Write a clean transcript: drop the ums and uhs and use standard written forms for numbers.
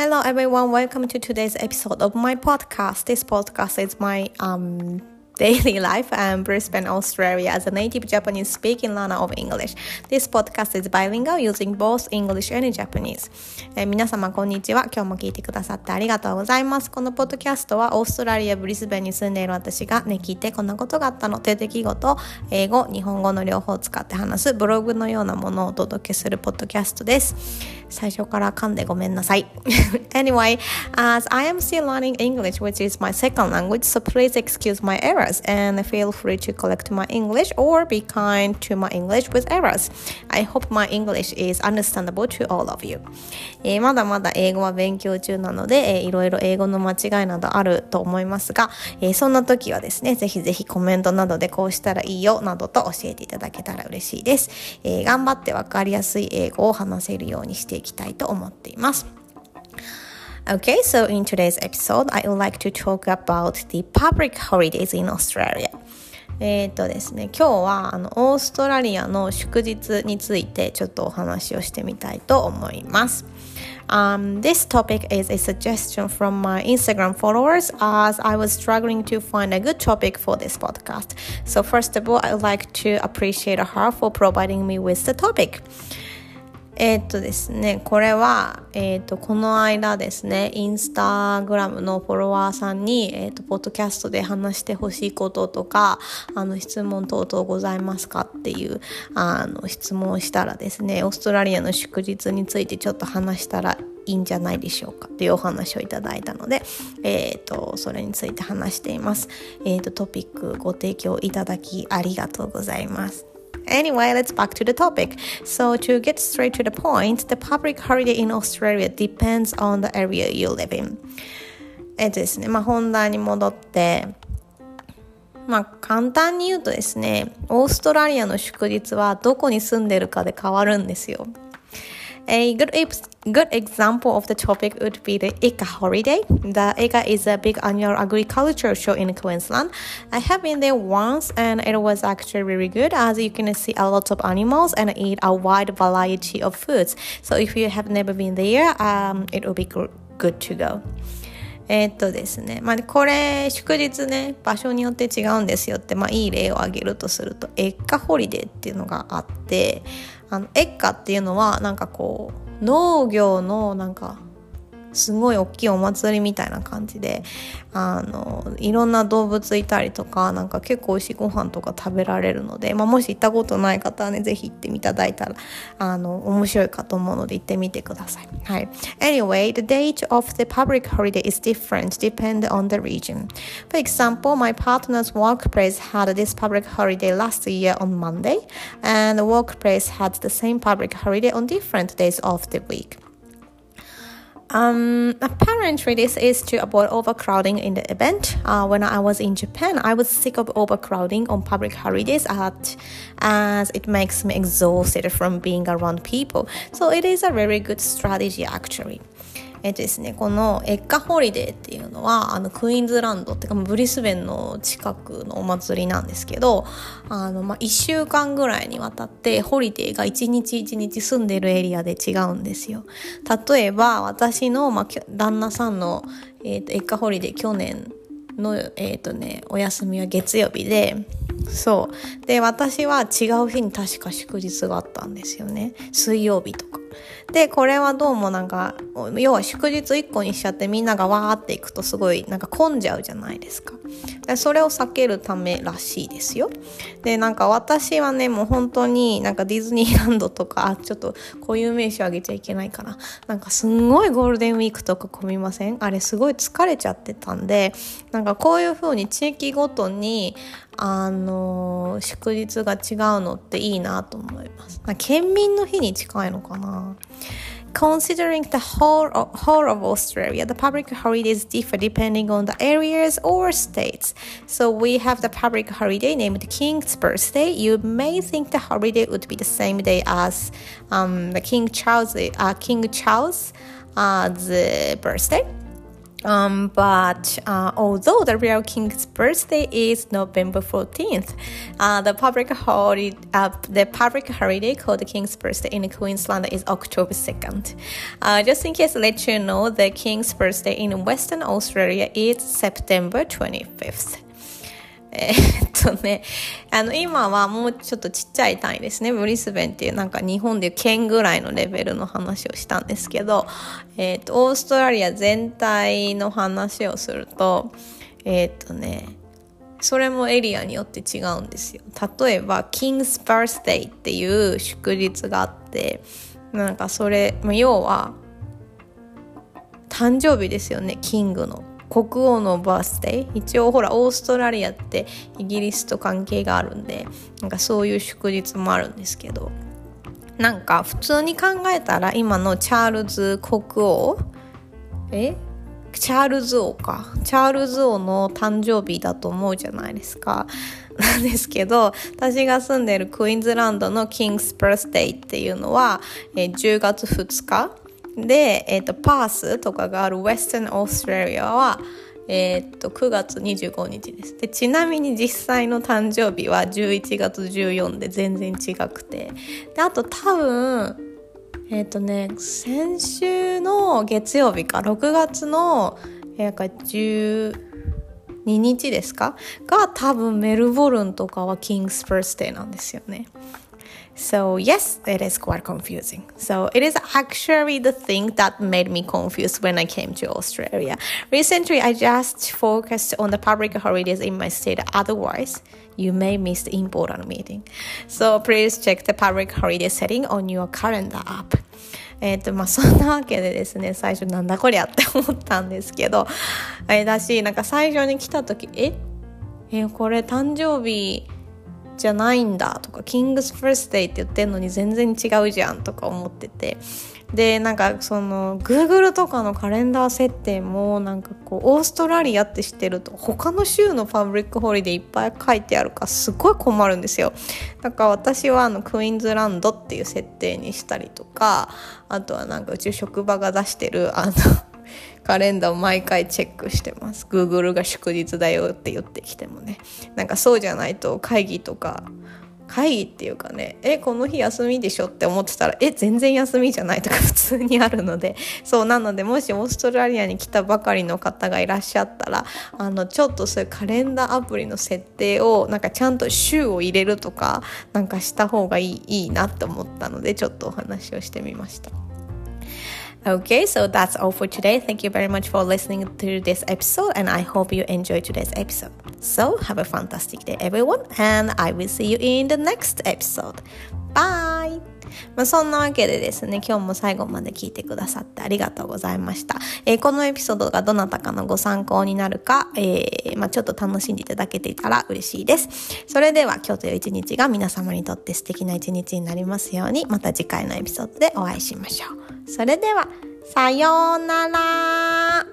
Hello everyone, welcome to today's episode of my podcast. This podcast is my daily life in Brisbane, Australia as a native Japanese speaking learner of English. This podcast is bilingual using both English and Japanese. 皆様こんにちは。今日も聞いてくださってありがとうございます。このポッドキャストはオーストラリアブリスベンに住んでいる私がね、聞いてこんなことがあったのという出来事を英語、日本語の両方を使って話すブログのようなものをお届けするポッドキャストです。最初から噛んでごめんなさい。Anyway, as I am still learning English, which is my second language, so please excuse my errors.And feel free to correct my English or be kind to my English with errors. I hope my English is understandable to all of you. まだまだ英語は勉強中なので、いろいろ英語の間違いなどあると思いますが、そんな時はですね、ぜひぜひコメントなどでこうしたらいいよなどと教えていただけたら嬉しいです。頑張ってわかりやすい英語を話せるようにしていきたいと思っています。Okay, so in today's episode, I would like to talk about the public holidays in Australia. ですね、今日はオーストラリアの祝日についてちょっとお話をしてみたいと思います。This topic is a suggestion from my Instagram followers as I was struggling to find a good topic for this podcast. So first of all, I would like to appreciate her for providing me with the topic.ですね、これは、この間ですね、Instagram のフォロワーさんに、ポッドキャストで話してほしいこととか、質問等々ございますかっていう、質問をしたらですね、オーストラリアの祝日についてちょっと話したらいいんじゃないでしょうかっていうお話をいただいたので、それについて話しています。トピックご提供いただきありがとうございます。Anyway, let's back to the topic. So to get straight to the point, the public holiday in Australia depends on the area you live in. ですね、本題に戻って、簡単に言うとですね、オーストラリアの祝日はどこに住んでるかで変わるんですよ。A good example of the topic would be the Eka Holiday. The Eka is a big annual agricultural show in Queensland. I have been there once and it was actually really good as you can see a lot of animals and eat a wide variety of foods. So if you have never been there, it would be good to go.ですね、これ祝日ね、場所によって違うんですよって、いい例を挙げるとすると、エッカホリデーっていうのがあって、エッカっていうのはなんかこう農業のなんかすごい大きいお祭りみたいな感じで、いろんな動物いたりとか、なんか結構おいしいご飯とか食べられるので、もし行ったことない方はね、ぜひ行っていただいたら面白いかと思うので行ってみてください。はい。Anyway, the date of the public holiday is different depending on the region. For example, my partner's workplace had this public holiday last year on Monday, and the workplace had the same public holiday on different days of the week.Apparently this is to avoid overcrowding in the event. When I was in Japan, I was sick of overcrowding on public holidays as it makes me exhausted from being around people. So it is a very good strategy actually.ですね、このエッカホリデーっていうのはクイーンズランドっていうかブリスベンの近くのお祭りなんですけど、1週間ぐらいにわたってホリデーが1日1日住んでるエリアで違うんですよ。例えば私の、旦那さんの、エッカホリデー去年の、お休みは月曜日で、そうで私は違う日に確か祝日があったんですよね、水曜日とかで。これはどうもなんか要は祝日1個にしちゃって、みんながわーっていくとすごいなんか混んじゃうじゃないですか。でそれを避けるためらしいですよ。でなんか私はね、もう本当になんかディズニーランドとか、ちょっとこういう名詞あげちゃいけないかな、なんかすんごいゴールデンウィークとか混みません？あれすごい疲れちゃってたんで、なんかこういう風に地域ごとに祝日が違うのっていいなと思います。県民の日に近いのかな。Considering the whole of Australia, the public holidays differ depending on the areas or states. So we have the public holiday named King's birthday. You may think the holiday would be the same day as the King Charles' birthday. But although the real King's birthday is November 14th, the public holiday called King's birthday in Queensland is October 2nd. Just in case, let you know the King's birthday in Western Australia is September 25th.今はもうちょっとちっちゃい単位ですね。ブリスベンっていうなんか日本でいう県ぐらいのレベルの話をしたんですけど、オーストラリア全体の話をすると、それもエリアによって違うんですよ。例えば、King's birthday っていう祝日があって、なんかそれ、要は、誕生日ですよね、キングの。国王のバースデー、一応ほらオーストラリアってイギリスと関係があるんで、なんかそういう祝日もあるんですけど、なんか普通に考えたら今のチャールズ王の誕生日だと思うじゃないですか。なんですけど、私が住んでるクイーンズランドのキングスバースデーっていうのは、10月2日で、パースとかがある Western Australia は、9月25日です。で、ちなみに実際の誕生日は11月14で全然違くて。で、あと多分、先週の月曜日か、6月の、12日ですかが多分メルボルンとかは King's Birthday なんですよね。So yes, it is quite confusing. So it is actually the thing that made me confused when I came to Australia. Recently, I just focused on the public holidays in my state. Otherwise, you may miss the important meeting. So please check the public holiday setting on your calendar app.そんなわけでですね、最初なんだこりゃって思ったんですけど、だし、なんか最初に来た時、これ誕生日じゃないんだとか、キングスバースデーって言ってんのに全然違うじゃんとか思ってて、でなんかその Google とかのカレンダー設定もなんかこうオーストラリアって知ってると他の州のパブリックホリデーいっぱい書いてあるからすごい困るんですよ。だから私はクイーンズランドっていう設定にしたりとか、あとはなんかうち職場が出してるカレンダーを毎回チェックしてます。 Google が祝日だよって言ってきてもね、なんかそうじゃないと会議っていうかね、この日休みでしょって思ってたら全然休みじゃないとか普通にあるので、そうなので、もしオーストラリアに来たばかりの方がいらっしゃったら、ちょっとそういうカレンダーアプリの設定をなんかちゃんと週を入れるとかなんかした方がいいなと思ったので、ちょっとお話をしてみました。Okay, so that's all for today. Thank you very much for listening to this episode, and I hope you enjoyed today's episode. So, have a fantastic day, everyone, and I will see you in the next episode. Bye! そんなわけでですね、今日も最後まで聞いてくださってありがとうございました。このエピソードがどなたかのご参考になるか、ちょっと楽しんでいただけていたら嬉しいです。それでは今日という一日が皆様にとって素敵な一日になりますように、また次回のエピソードでお会いしましょう。それでは、さようなら。